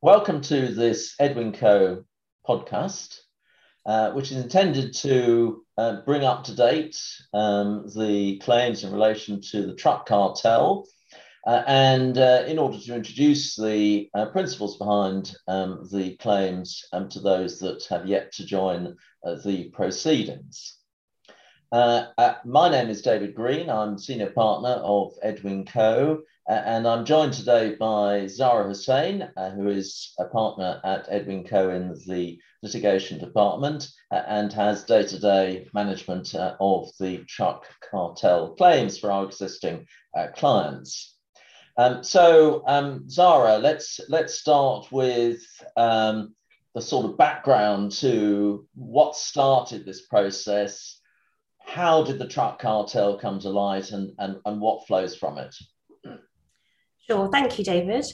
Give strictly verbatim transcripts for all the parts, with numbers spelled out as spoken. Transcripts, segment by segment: Welcome to this Edwin Coe podcast, uh, which is intended to uh, bring up to date um, the claims in relation to the truck cartel, uh, and uh, in order to introduce the uh, principles behind um, the claims um, to those that have yet to join uh, the proceedings. Uh, uh, my name is David Green. I'm senior partner of Edwin Coe, uh, and I'm joined today by Zara Hussain, uh, who is a partner at Edwin Coe in the litigation department uh, and has day-to-day management uh, of the truck cartel claims for our existing uh, clients. Um, so, um, Zara, let's let's start with um, the sort of background to what started this process. How did the truck cartel come to light, and, and, and what flows from it? Sure, thank you, David.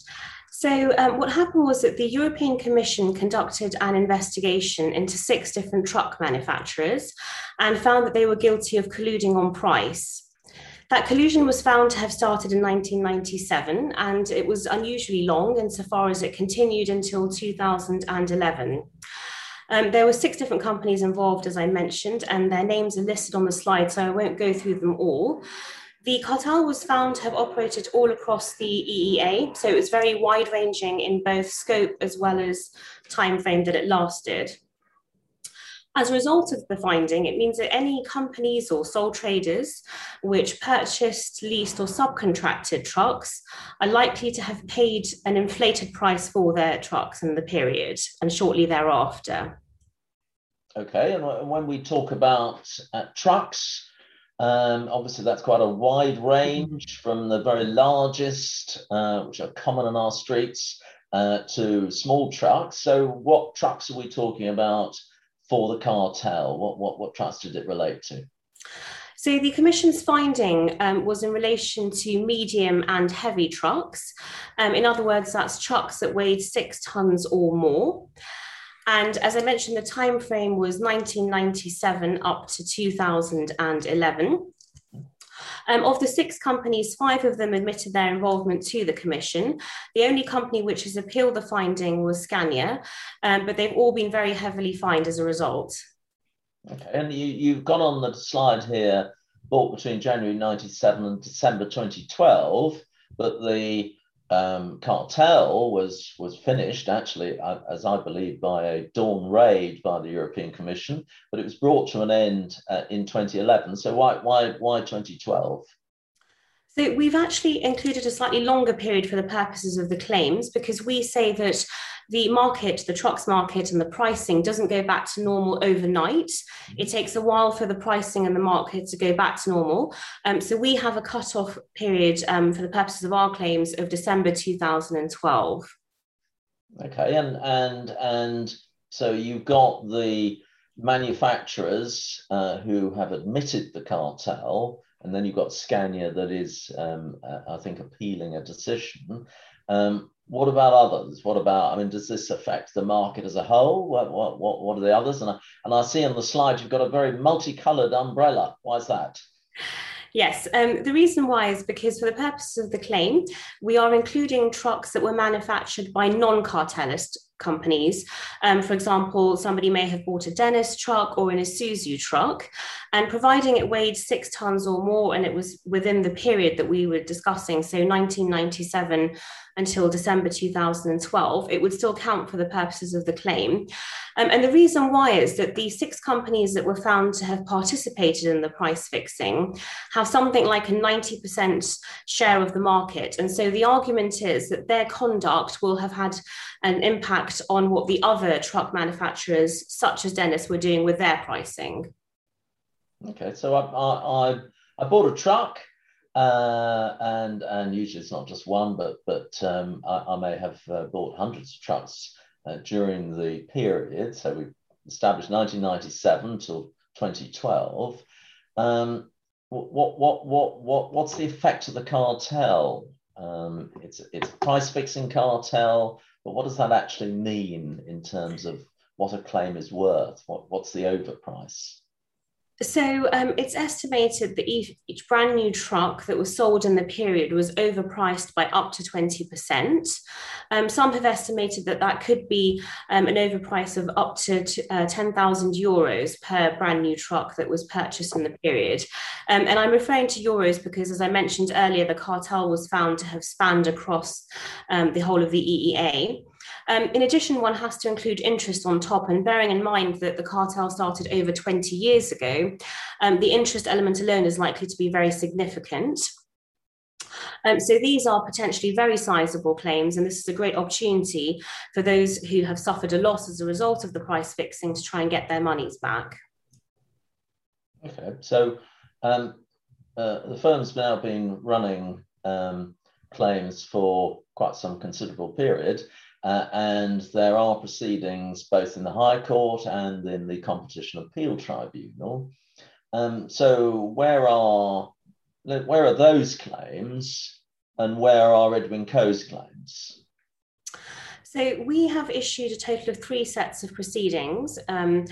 So um, what happened was that the European Commission conducted an investigation into six different truck manufacturers and found that they were guilty of colluding on price. That collusion was found to have started in nineteen ninety-seven, and it was unusually long insofar as it continued until two thousand eleven. Um, there were six different companies involved, as I mentioned, and their names are listed on the slide, so I won't go through them all. The cartel was found to have operated all across the E E A, so it was very wide-ranging in both scope as well as time frame that it lasted. As a result of the finding, it means that any companies or sole traders which purchased, leased or subcontracted trucks are likely to have paid an inflated price for their trucks in the period and shortly thereafter. Okay, and when we talk about uh, trucks, um, obviously that's quite a wide range from the very largest, uh, which are common on our streets, uh, to small trucks. So what trucks are we talking about for the cartel? What, what, what trucks did it relate to? So the Commission's finding um, was in relation to medium and heavy trucks. Um, in other words, that's trucks that weighed six tonnes or more. And as I mentioned, the time frame was nineteen ninety-seven up to two thousand eleven. Um, of the six companies, five of them admitted their involvement to the Commission. The only company which has appealed the finding was Scania, um, but they've all been very heavily fined as a result. Okay, and you, you've gone on the slide here, bought between January ninety-seven and December twenty twelve, but the um, cartel was, was finished, actually, as I believe, by a dawn raid by the European Commission, but it was brought to an end uh, in twenty eleven. So why, why, why twenty twelve? So we've actually included a slightly longer period for the purposes of the claims, because we say that the market, the trucks market and the pricing doesn't go back to normal overnight. It takes a while for the pricing and the market to go back to normal. Um, so we have a cut-off period um, for the purposes of our claims of December two thousand twelve. Okay, and and and so you've got the manufacturers uh, who have admitted the cartel, and then you've got Scania that is, um, uh, I think, appealing a decision. Um, what about others? What about, I mean, does this affect the market as a whole? What what what, what are the others? And I, and I see on the slide, you've got a very multicoloured umbrella. Why is that? Yes, um, the reason why is because for the purpose of the claim, we are including trucks that were manufactured by non-cartelist companies. Um, for example, somebody may have bought a Dennis truck or an Isuzu truck, and providing it weighed six tons or more, and it was within the period that we were discussing, so nineteen ninety-seven until December two thousand twelve, it would still count for the purposes of the claim. Um, and the reason why is that the six companies that were found to have participated in the price fixing have something like a ninety percent share of the market. And so the argument is that their conduct will have had an impact on what the other truck manufacturers, such as Dennis, were doing with their pricing. Okay, so I, I, I bought a truck. Uh, and and usually it's not just one, but but um, I, I may have uh, bought hundreds of trucks uh, during the period. So we established nineteen ninety-seven till twenty twelve. Um, what what what what what's the effect of the cartel? Um, it's it's a price fixing cartel, but what does that actually mean in terms of what a claim is worth? What what's the overprice? So um, it's estimated that each, each brand new truck that was sold in the period was overpriced by up to twenty percent. Um, some have estimated that that could be um, an overprice of up to uh, ten thousand euros per brand new truck that was purchased in the period. Um, and I'm referring to euros because, as I mentioned earlier, the cartel was found to have spanned across um, the whole of the E E A. Um, in addition, one has to include interest on top, and bearing in mind that the cartel started over twenty years ago, um, the interest element alone is likely to be very significant. Um, so these are potentially very sizable claims, and this is a great opportunity for those who have suffered a loss as a result of the price fixing to try and get their monies back. Okay, so um, uh, the firm's now been running um, claims for quite some considerable period. Uh, and there are proceedings both in the High Court and in the Competition Appeal Tribunal. Um, so where are, where are those claims, and where are Edwin Coe's claims? So we have issued a total of three sets of proceedings. Um,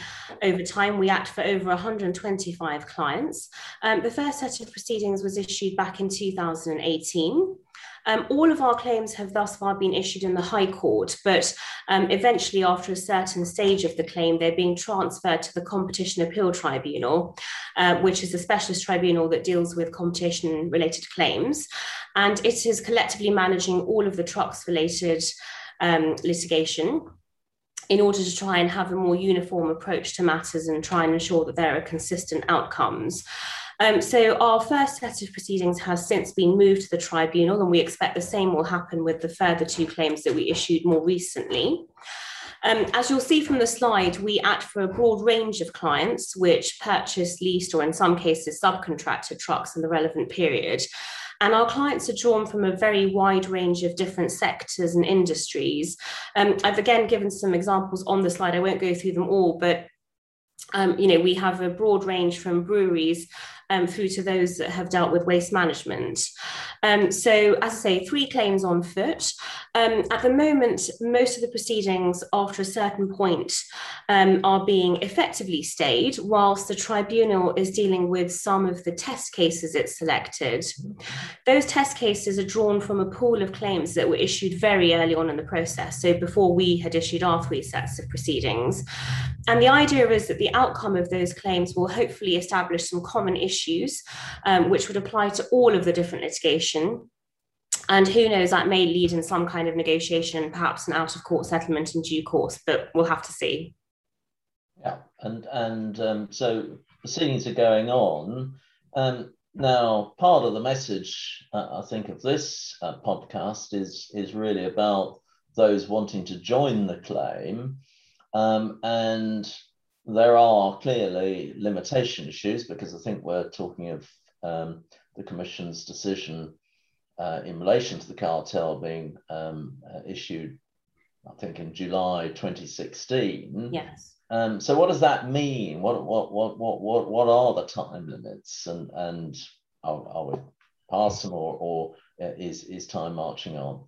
over time, we act for over one hundred twenty-five clients. Um, the first set of proceedings was issued back in two thousand eighteen. Um, all of our claims have thus far been issued in the High Court, but um, eventually, after a certain stage of the claim, they're being transferred to the Competition Appeal Tribunal, uh, which is a specialist tribunal that deals with competition-related claims. And it is collectively managing all of the trucks-related um, litigation in order to try and have a more uniform approach to matters and try and ensure that there are consistent outcomes. Um, so our first set of proceedings has since been moved to the tribunal, and we expect the same will happen with the further two claims that we issued more recently. Um, as you'll see from the slide, we act for a broad range of clients which purchase, leased, or in some cases subcontracted trucks in the relevant period. And our clients are drawn from a very wide range of different sectors and industries. Um, I've again given some examples on the slide. I won't go through them all, but Um, you know, we have a broad range from breweries um, through to those that have dealt with waste management. Um, so, as I say, three claims on foot. Um, at the moment, most of the proceedings after a certain point um, are being effectively stayed, whilst the tribunal is dealing with some of the test cases it selected. Those test cases are drawn from a pool of claims that were issued very early on in the process, so before we had issued our three sets of proceedings. And the idea is that the outcome of those claims will hopefully establish some common issues, um, which would apply to all of the different litigation. And who knows, that may lead in some kind of negotiation, perhaps an out-of-court settlement in due course, but we'll have to see. Yeah, and, and um, so proceedings are going on. Um, now, part of the message, uh, I think, of this uh, podcast is, is really about those wanting to join the claim. Um, and there are clearly limitation issues, because I think we're talking of um, the Commission's decision uh, in relation to the cartel being um, uh, issued, I think, in July twenty sixteen. Yes. Um, so what does that mean? What what what what what what are the time limits, and and are, are we past them, or or is is time marching on?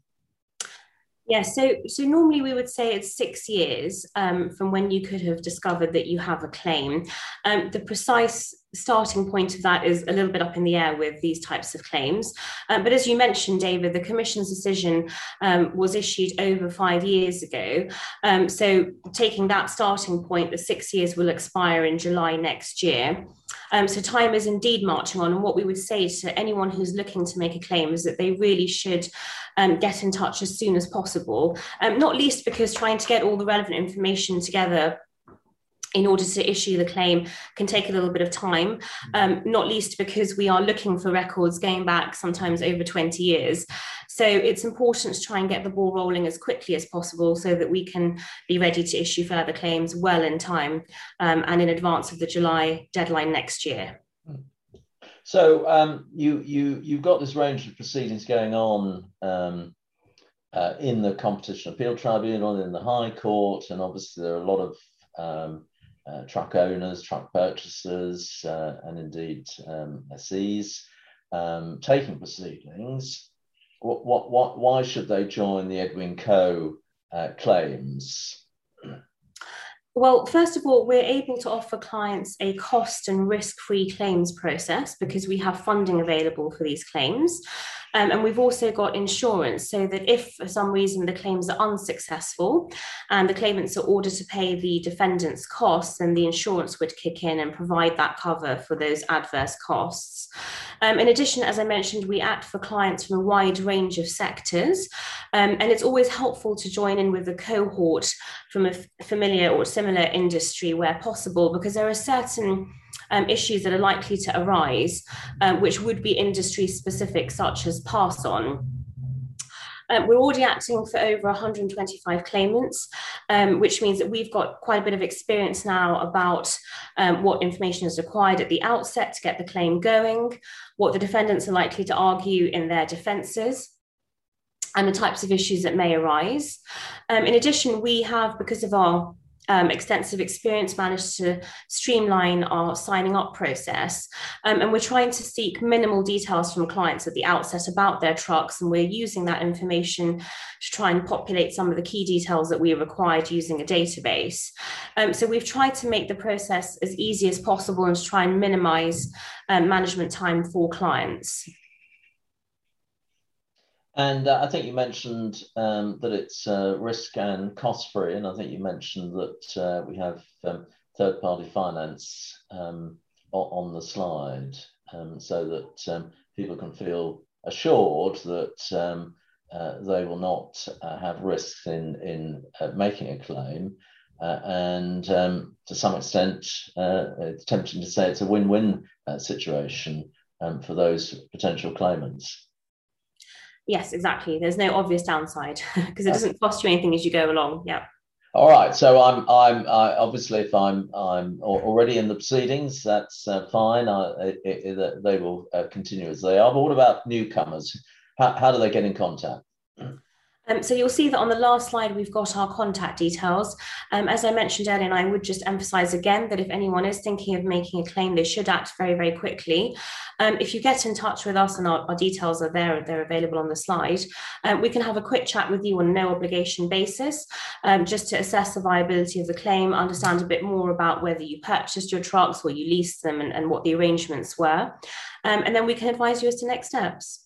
Yeah, so, so normally we would say it's six years um, from when you could have discovered that you have a claim. Um, the precise starting point of that is a little bit up in the air with these types of claims. Um, but as you mentioned, David, the Commission's decision um, was issued over five years ago. Um, so taking that starting point, the six years will expire in July next year. Um, so time is indeed marching on. And what we would say to anyone who's looking to make a claim is that they really should um, get in touch as soon as possible, um, not least because trying to get all the relevant information together in order to issue the claim can take a little bit of time, um, not least because we are looking for records going back sometimes over twenty years. So it's important to try and get the ball rolling as quickly as possible so that we can be ready to issue further claims well in time um, and in advance of the July deadline next year. So um, you, you, you've got this range of proceedings going on um, uh, in the Competition Appeal Tribunal, in the High Court, and obviously there are a lot of um, Uh, truck owners, truck purchasers, uh, and indeed um, lessees um, taking proceedings. What, what, what, why should they join the Edwin Coe uh, claims? Well, first of all, we're able to offer clients a cost and risk-free claims process because we have funding available for these claims. Um, and we've also got insurance so that if for some reason the claims are unsuccessful and the claimants are ordered to pay the defendant's costs, then the insurance would kick in and provide that cover for those adverse costs. Um, in addition, as I mentioned, we act for clients from a wide range of sectors. Um, and it's always helpful to join in with a cohort from a familiar or similar similar industry where possible, because there are certain um, issues that are likely to arise, uh, which would be industry specific, such as pass on. Um, we're already acting for over one hundred twenty-five claimants, um, which means that we've got quite a bit of experience now about um, what information is required at the outset to get the claim going, what the defendants are likely to argue in their defences, and the types of issues that may arise. Um, in addition, we have, because of our Um, extensive experience, managed to streamline our signing up process. Um, and we're trying to seek minimal details from clients at the outset about their trucks. And we're using that information to try and populate some of the key details that we required using a database. Um, so we've tried to make the process as easy as possible and to try and minimize um, management time for clients. And uh, I think you mentioned um, that it's uh, risk and cost free, and I think you mentioned that uh, we have um, third party finance um, on the slide, um, so that um, people can feel assured that um, uh, they will not uh, have risks in, in uh, making a claim. Uh, and um, to some extent, uh, it's tempting to say it's a win-win uh, situation um, for those potential claimants. Yes, exactly. There's no obvious downside because it doesn't cost you anything as you go along. Yeah. All right. So I'm, I'm I, obviously, if I'm, I'm already in the proceedings, that's uh, fine. I, it, it, they will uh, continue as they are. But what about newcomers? How, how do they get in contact? Um, so you'll see that on the last slide, we've got our contact details. Um, as I mentioned earlier, and I would just emphasise again that if anyone is thinking of making a claim, they should act very, very quickly. Um, if you get in touch with us, and our, our details are there, they're available on the slide, um, we can have a quick chat with you on a no obligation basis, um, just to assess the viability of the claim, understand a bit more about whether you purchased your trucks or you leased them and, and what the arrangements were. Um, and then we can advise you as to next steps.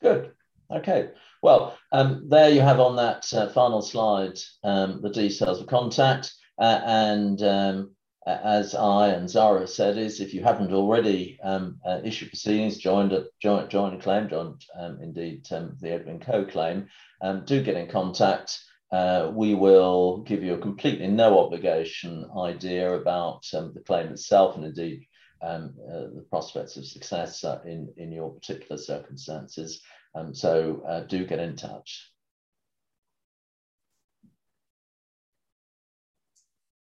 Good. Okay. Well, um, there you have on that uh, final slide um, the details of contact. Uh, and um, as I and Zara said, is if you haven't already um, uh, issued proceedings, joined a, joined, joined a claim, joined um, indeed um, the Edwin Coe claim, um, do get in contact. Uh, we will give you a completely no obligation idea about um, the claim itself and indeed um, uh, the prospects of success uh, in, in your particular circumstances. Um, so uh, do get in touch.